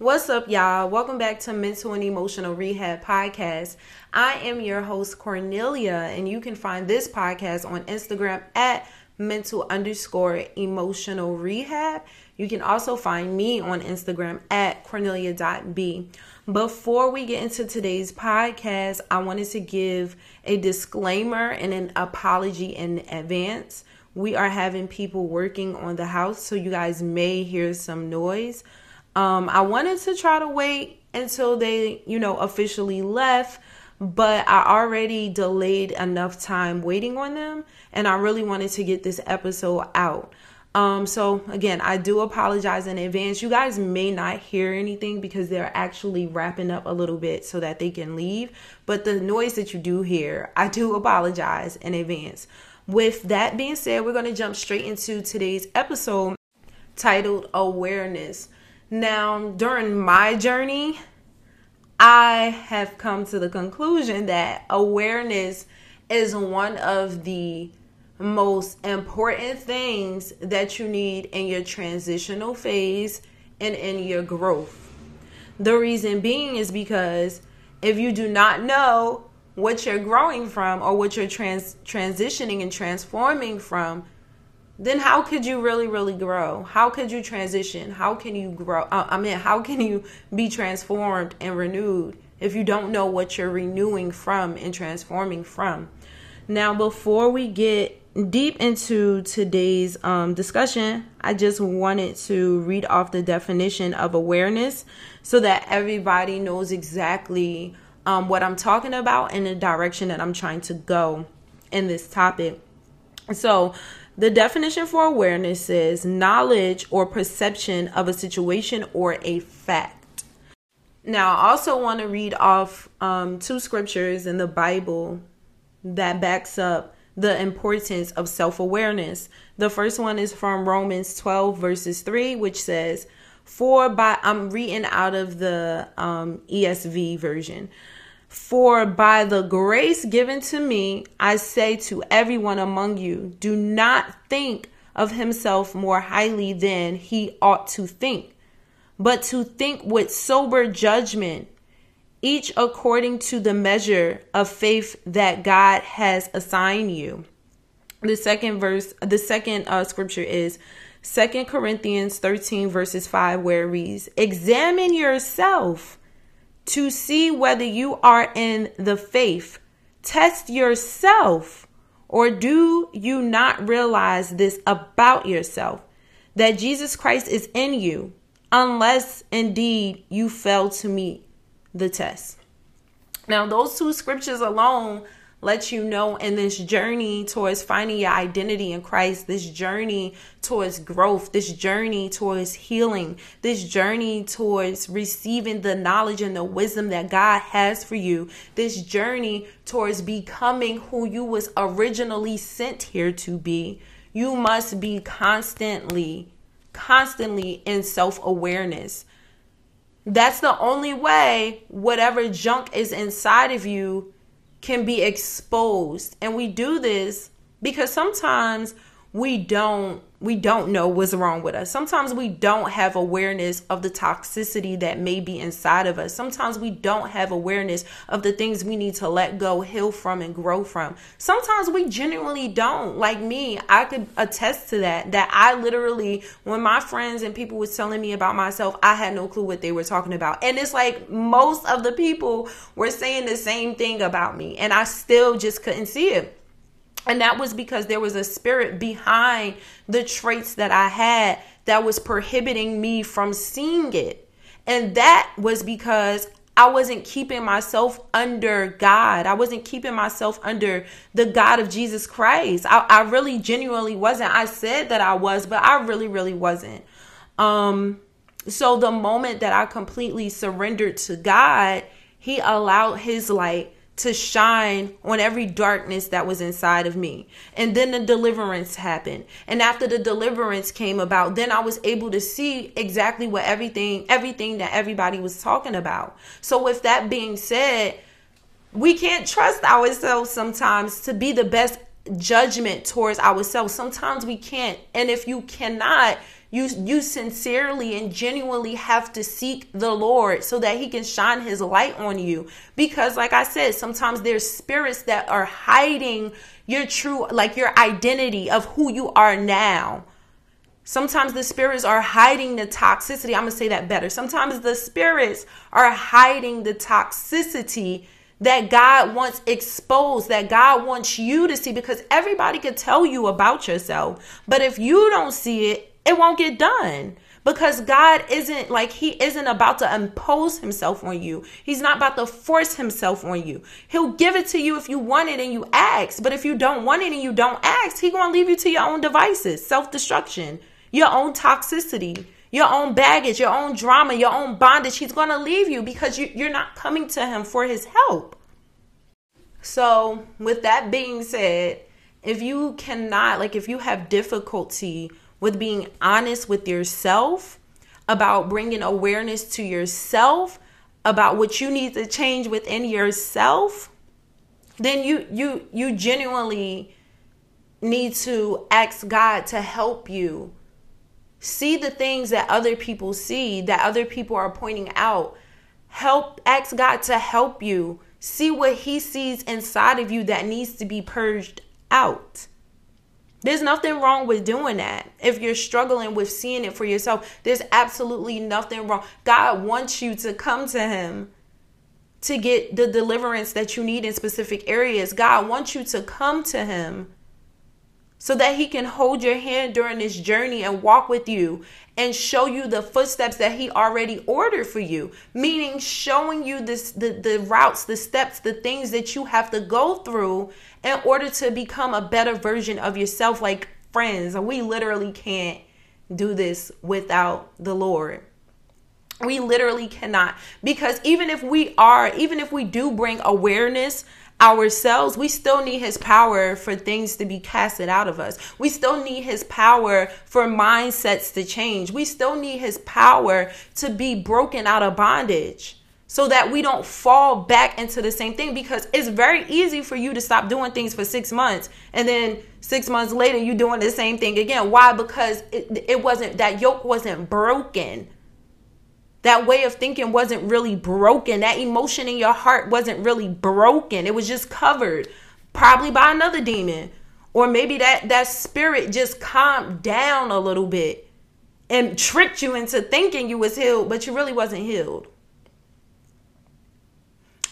What's up, y'all? Welcome back to Mental and Emotional Rehab Podcast. I am your host, Corneliah, and you can find this podcast on Instagram at mental_emotional rehab. You can also find me on Instagram at Corneliah.b. Before we get into today's podcast, I wanted to give a disclaimer and an apology in advance. We are having people working on the house, so you guys may hear some noise. I wanted to try to wait until they, officially left, but I already delayed enough time waiting on them, and I really wanted to get this episode out. So again, I do apologize in advance. You guys may not hear anything because they're actually wrapping up a little bit so that they can leave. But the noise that you do hear, I do apologize in advance. With that being said, we're going to jump straight into today's episode titled Awareness. Now, during my journey, I have come to the conclusion that awareness is one of the most important things that you need in your transitional phase and in your growth. The reason being is because if you do not know what you're growing from or what you're transitioning and transforming from, then how could you really, really grow? How could you transition? How can you grow? How can you be transformed and renewed if you don't know what you're renewing from and transforming from? Now, before we get deep into today's discussion, I just wanted to read off the definition of awareness so that everybody knows exactly what I'm talking about and the direction that I'm trying to go in this topic. So, the definition for awareness is knowledge or perception of a situation or a fact. Now, I also want to read off two scriptures in the Bible that backs up the importance of self-awareness. The first one is from Romans 12 verses 3, which says, I'm reading out of the ESV version. For by the grace given to me, I say to everyone among you, do not think of himself more highly than he ought to think, but to think with sober judgment, each according to the measure of faith that God has assigned you. The second scripture is 2 Corinthians 13 verses 5, where it reads, examine yourself to see whether you are in the faith. Test yourself, or do you not realize this about yourself, that Jesus Christ is in you, unless indeed you fail to meet the test. Now, those two scriptures alone let you know in this journey towards finding your identity in Christ, this journey towards growth, this journey towards healing, this journey towards receiving the knowledge and the wisdom that God has for you, this journey towards becoming who you was originally sent here to be, you must be constantly in self-awareness. That's the only way whatever junk is inside of you can be exposed. And we do this because sometimes we don't know what's wrong with us. Sometimes we don't have awareness of the toxicity that may be inside of us. Sometimes we don't have awareness of the things we need to let go, heal from, and grow from. Sometimes we genuinely don't. Like me, I could attest to that I literally, when my friends and people was telling me about myself, I had no clue what they were talking about. And it's like most of the people were saying the same thing about me, and I still just couldn't see it. And that was because there was a spirit behind the traits that I had that was prohibiting me from seeing it. And that was because I wasn't keeping myself under God. I wasn't keeping myself under the God of Jesus Christ. I really genuinely wasn't. I said that I was, but I really, really wasn't. So the moment that I completely surrendered to God, He allowed His light to shine on every darkness that was inside of me. And then the deliverance happened. And after the deliverance came about, then I was able to see exactly what everything that everybody was talking about. So with that being said, we can't trust ourselves sometimes to be the best judgment towards ourselves. Sometimes we can't. And if you cannot, You sincerely and genuinely have to seek the Lord so that he can shine his light on you. Because like I said, sometimes there's spirits that are hiding your true, like your identity of who you are now. Sometimes the spirits are hiding the toxicity. I'm going to say that better. Sometimes the spirits are hiding the toxicity that God wants exposed, that God wants you to see, because everybody could tell you about yourself. But if you don't see it, it won't get done, because God isn't like, he isn't about to impose himself on you. He's not about to force himself on you. He'll give it to you if you want it and you ask. But if you don't want it and you don't ask, he's going to leave you to your own devices, self-destruction, your own toxicity, your own baggage, your own drama, your own bondage. He's going to leave you because you're not coming to him for his help. So with that being said, if you cannot, like if you have difficulty with being honest with yourself, about bringing awareness to yourself, about what you need to change within yourself, then you genuinely need to ask God to help you see the things that other people see, that other people are pointing out. Ask God to help you see what he sees inside of you that needs to be purged out. There's nothing wrong with doing that. If you're struggling with seeing it for yourself, there's absolutely nothing wrong. God wants you to come to him to get the deliverance that you need in specific areas. God wants you to come to him so that he can hold your hand during this journey and walk with you and show you the footsteps that he already ordered for you. Meaning showing you this, the routes, the steps, the things that you have to go through in order to become a better version of yourself. Like, friends, we literally can't do this without the Lord. We literally cannot. Because even if we do bring awareness ourselves, we still need his power for things to be casted out of us. We still need his power for mindsets to change. We still need his power to be broken out of bondage so that we don't fall back into the same thing, because it's very easy for you to stop doing things for 6 months and then 6 months later you're doing the same thing again. Why? Because it wasn't, that yoke wasn't broken. That way of thinking wasn't really broken. That emotion in your heart wasn't really broken. It was just covered, probably by another demon. Or maybe that spirit just calmed down a little bit and tricked you into thinking you was healed, but you really wasn't healed.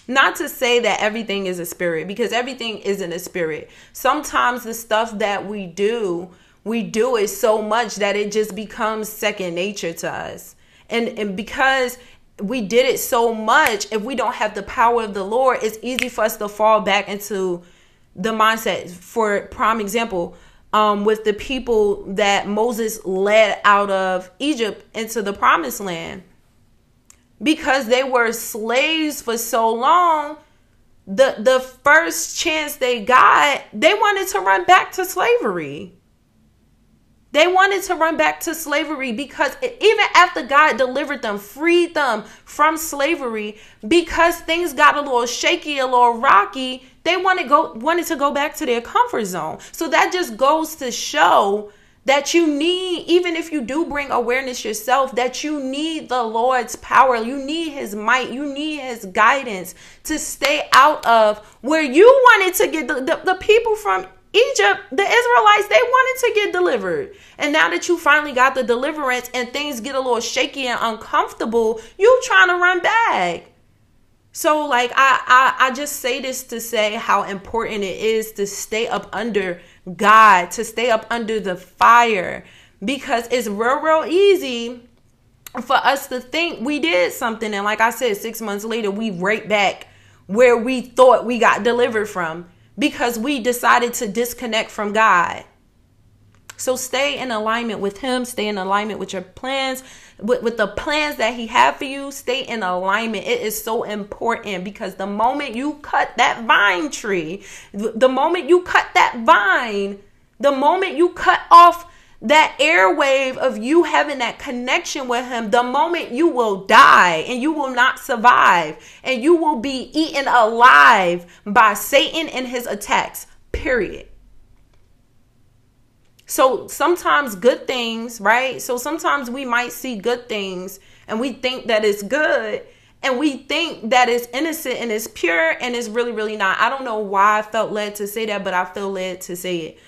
Not to say that everything is a spirit, because everything isn't a spirit. Sometimes the stuff that we do it so much that it just becomes second nature to us. And because we did it so much, if we don't have the power of the Lord, it's easy for us to fall back into the mindset. For prime example, with the people that Moses led out of Egypt into the promised land, because they were slaves for so long, the first chance they got, they wanted to run back to slavery. They wanted to run back to slavery, because even after God delivered them, freed them from slavery, because things got a little shaky, a little rocky, they wanted to go back to their comfort zone. So that just goes to show that you need, even if you do bring awareness yourself, that you need the Lord's power. You need his might. You need his guidance to stay out of where you wanted to get the people from Egypt. The Israelites, they wanted to get delivered. And now that you finally got the deliverance and things get a little shaky and uncomfortable, you trying to run back. So like, I just say this to say how important it is to stay up under God, to stay up under the fire, because it's real easy for us to think we did something. And like I said, 6 months later, we right back where we thought we got delivered from, because we decided to disconnect from God. So stay in alignment with him. Stay in alignment with your plans, with the plans that he had for you. Stay in alignment. It is so important, because the moment you cut that vine tree, the moment you cut that vine, the moment you cut off that airwave of you having that connection with him, the moment you will die and you will not survive, and you will be eaten alive by Satan and his attacks, period. So sometimes good things, right? So sometimes we might see good things and we think that it's good and we think that it's innocent and it's pure and it's really, really not. I don't know why I felt led to say that, but I feel led to say it.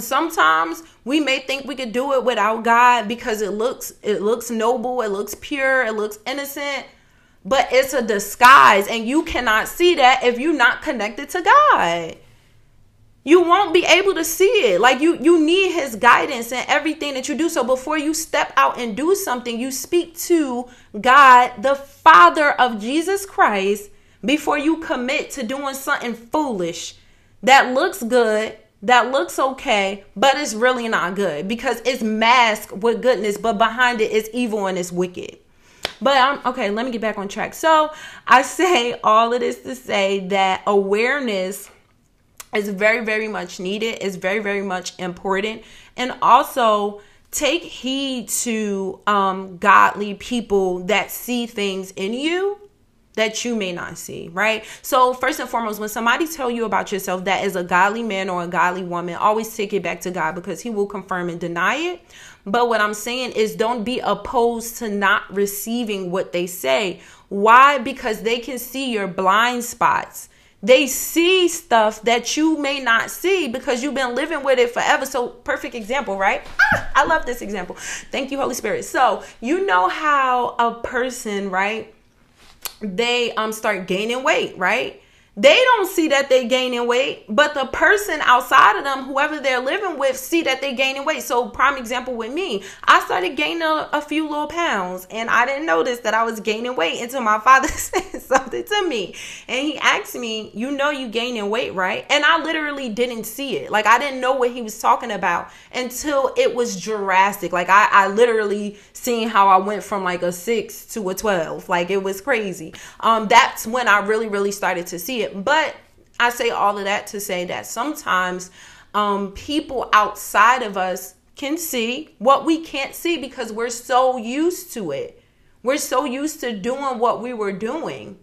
Sometimes we may think we could do it without God because it looks noble, it looks pure, it looks innocent, but it's a disguise and you cannot see that if you're not connected to God. You won't be able to see it. Like you need his guidance in everything that you do. So before you step out and do something, you speak to God, the Father of Jesus Christ, before you commit to doing something foolish that looks good, that looks okay, but it's really not good because it's masked with goodness, but behind it is evil and it's wicked. But okay, let me get back on track. So I say all of this to say that awareness is very, very much needed. It's very, very much important. And also take heed to godly people that see things in you that you may not see, right? So first and foremost, when somebody tell you about yourself that is a godly man or a godly woman, always take it back to God because he will confirm and deny it. But what I'm saying is don't be opposed to not receiving what they say. Why? Because they can see your blind spots. They see stuff that you may not see because you've been living with it forever. So perfect example, right? I love this example. Thank you, Holy Spirit. So you know how a person, right, they start gaining weight, right? They don't see that they gaining weight, but the person outside of them, whoever they're living with, see that they gaining weight. So prime example with me, I started gaining a few little pounds and I didn't notice that I was gaining weight until my father said something to me. And he asked me, you know, you gaining weight, right? And I literally didn't see it. Like I didn't know what he was talking about until it was drastic. Like I literally seen how I went from like a 6 to a 12. Like it was crazy. That's when I really, really started to see it. But I say all of that to say that sometimes people outside of us can see what we can't see because we're so used to it. We're so used to doing what we were doing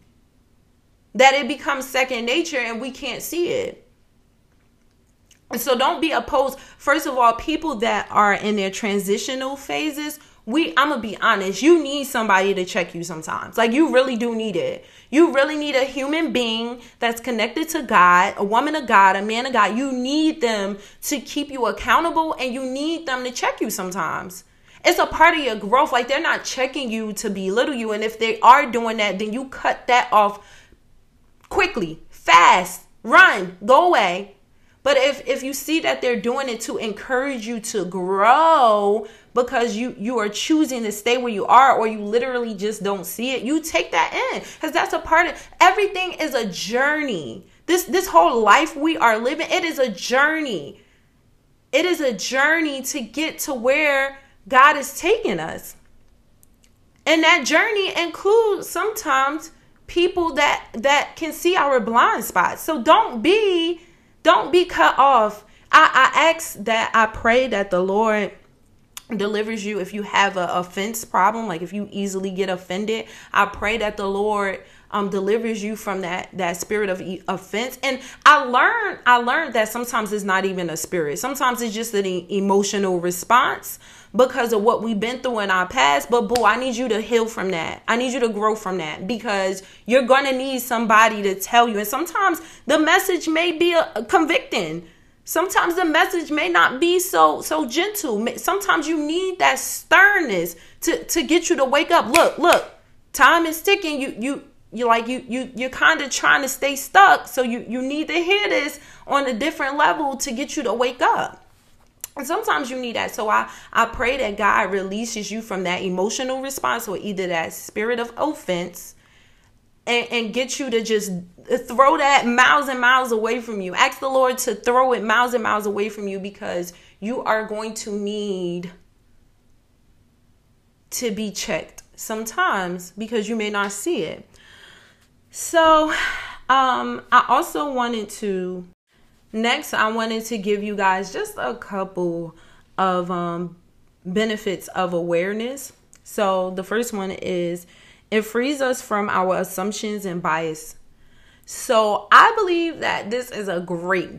that it becomes second nature and we can't see it. And so don't be opposed. First of all, people that are in their transitional phases, I'm going to be honest, you need somebody to check you sometimes. Like you really do need it. You really need a human being that's connected to God, a woman of God, a man of God. You need them to keep you accountable and you need them to check you sometimes. It's a part of your growth. Like they're not checking you to belittle you. And if they are doing that, then you cut that off quickly, fast, run, go away. But if you see that they're doing it to encourage you to grow because you are choosing to stay where you are or you literally just don't see it, you take that in because that's a part of everything is a journey. This whole life we are living, it is a journey. It is a journey to get to where God is taking us. And that journey includes sometimes people that can see our blind spots. So don't be cut off. I ask that, I pray that the Lord delivers you if you have an offense problem, like if you easily get offended. I pray that the Lord delivers you from that spirit of offense. And I learned that sometimes it's not even a spirit. Sometimes it's just an emotional response because of what we've been through in our past. But boo, I need you to heal from that. I need you to grow from that because you're going to need somebody to tell you. And sometimes the message may be convicting. Sometimes the message may not be so gentle. Sometimes you need that sternness to get you to wake up. Look, time is ticking. You're kind of trying to stay stuck. So you need to hear this on a different level to get you to wake up. And sometimes you need that. So I pray that God releases you from that emotional response or either that spirit of offense and get you to just throw that miles and miles away from you. Ask the Lord to throw it miles and miles away from you because you are going to need to be checked sometimes because you may not see it. So I also wanted to, next, I wanted to give you guys just a couple of benefits of awareness. So the first one is it frees us from our assumptions and bias. So I believe that this is a great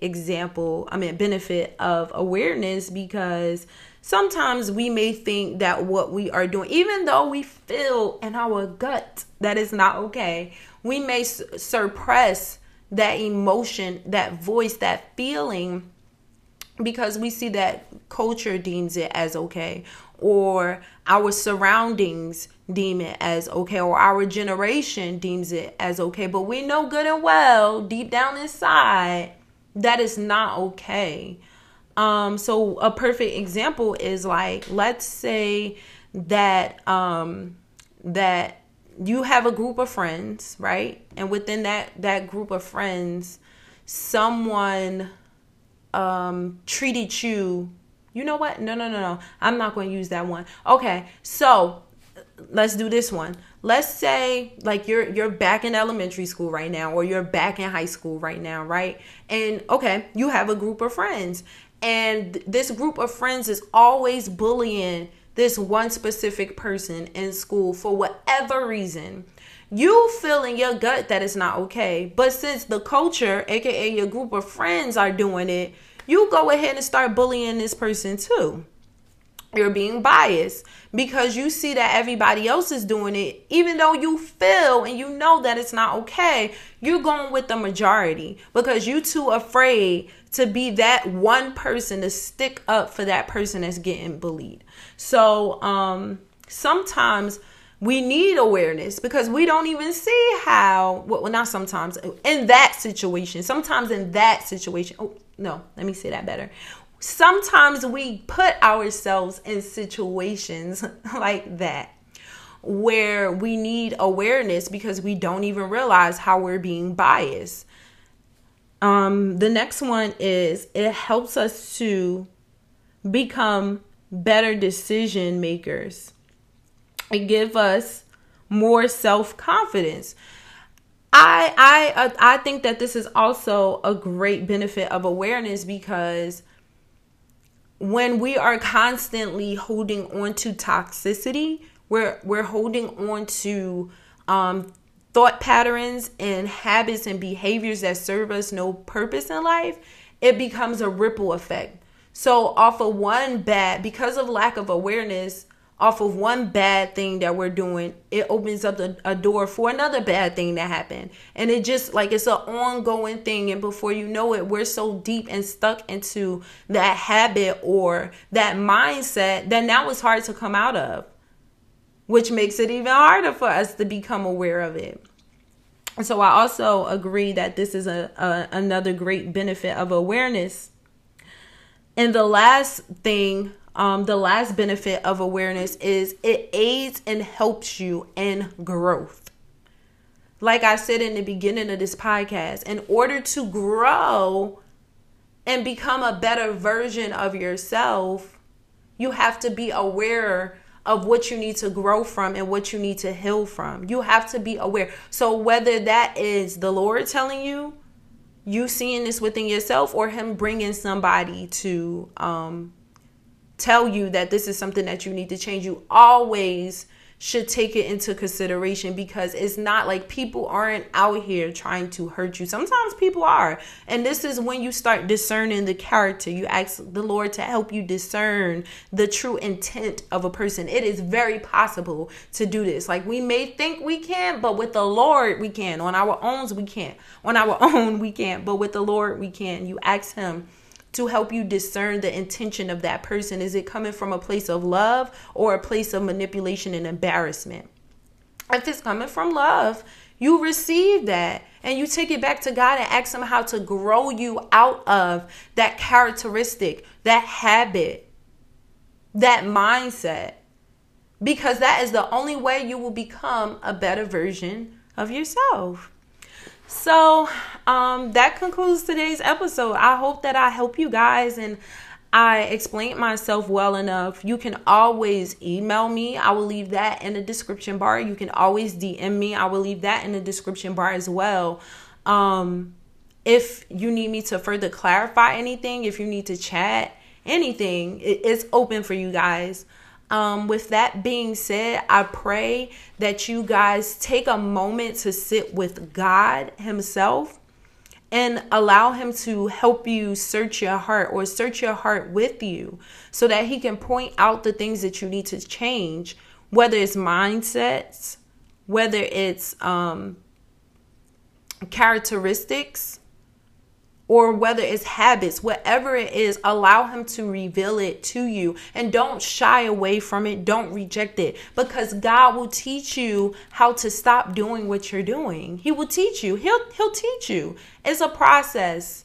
benefit of awareness, because sometimes we may think that what we are doing, even though we feel in our gut that it's not okay, we may suppress that emotion, that voice, that feeling, because we see that culture deems it as okay, or our surroundings deem it as okay, or our generation deems it as okay. But we know good and well, deep down inside, that is not okay. So a perfect example is, like, let's say that that you have a group of friends, right? And within that group of friends, someone treated you. You know what? No. I'm not going to use that one. Okay, so let's do this one. Let's say, like, you're back in elementary school right now, or you're back in high school right now, right? And okay, you have a group of friends, and this group of friends is always bullying this one specific person in school for whatever reason. You feel in your gut that it's not okay, but since the culture, aka your group of friends, are doing it, you go ahead and start bullying this person too. You're being biased because you see that everybody else is doing it, even though you feel and you know that it's not okay. You're going with the majority because you're too afraid to be that one person to stick up for that person that's getting bullied. So sometimes we need awareness because we don't even see how, well, not sometimes, in that situation, sometimes in that situation, sometimes we put ourselves in situations like that where we need awareness because we don't even realize how we're being biased. The next one is, it helps us to become better decision makers. It gives us more self-confidence. I think that this is also a great benefit of awareness, because when we are constantly holding on to toxicity, we're holding on to thought patterns and habits and behaviors that serve us no purpose in life, it becomes a ripple effect. So off of one bad, because of lack of awareness, off of one bad thing that we're doing, it opens up a door for another bad thing that happened. And it just, like, it's an ongoing thing. And before you know it, we're so deep and stuck into that habit or that mindset that now it's hard to come out of, which makes it even harder for us to become aware of it. And so I also agree that this is another great benefit of awareness. And the last thing, the last benefit of awareness is it aids and helps you in growth. Like I said in the beginning of this podcast, in order to grow and become a better version of yourself, you have to be aware of what you need to grow from and what you need to heal from. You have to be aware. So whether that is the Lord telling you, you seeing this within yourself, or him bringing somebody to tell you that this is something that you need to change, you always should take it into consideration, because it's not like people aren't out here trying to hurt you. Sometimes people are. And this is when you start discerning the character. You ask the Lord to help you discern the true intent of a person. It is very possible to do this. Like, we may think we can, but with the Lord, we can. On our own, we can't. On our own, we can't. But with the Lord, we can. You ask him to help you discern the intention of that person. Is it coming from a place of love or a place of manipulation and embarrassment? If it's coming from love, you receive that and you take it back to God and ask him how to grow you out of that characteristic, that habit, that mindset, because that is the only way you will become a better version of yourself. So that concludes today's episode. I hope that I help you guys and I explained myself well enough. You can always email me. I will leave that in the description bar. You can always DM me. I will leave that in the description bar as well. If you need me to further clarify anything, if you need to chat anything, it's open for you guys. With that being said, I pray that you guys take a moment to sit with God himself and allow him to help you search your heart, or search your heart with you, so that he can point out the things that you need to change, whether it's mindsets, whether it's characteristics, or whether it's habits, whatever it is, allow him to reveal it to you, and don't shy away from it. Don't reject it, because God will teach you how to stop doing what you're doing. He will teach you. He'll teach you. It's a process.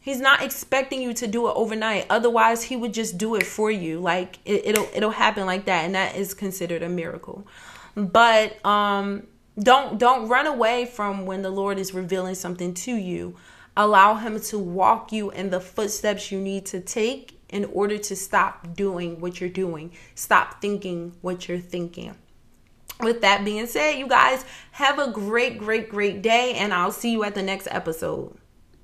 He's not expecting you to do it overnight. Otherwise, he would just do it for you. Like it'll happen like that. And that is considered a miracle. But don't run away from when the Lord is revealing something to you. Allow him to walk you in the footsteps you need to take in order to stop doing what you're doing. Stop thinking what you're thinking. With that being said, you guys have a great, great, great day, and I'll see you at the next episode.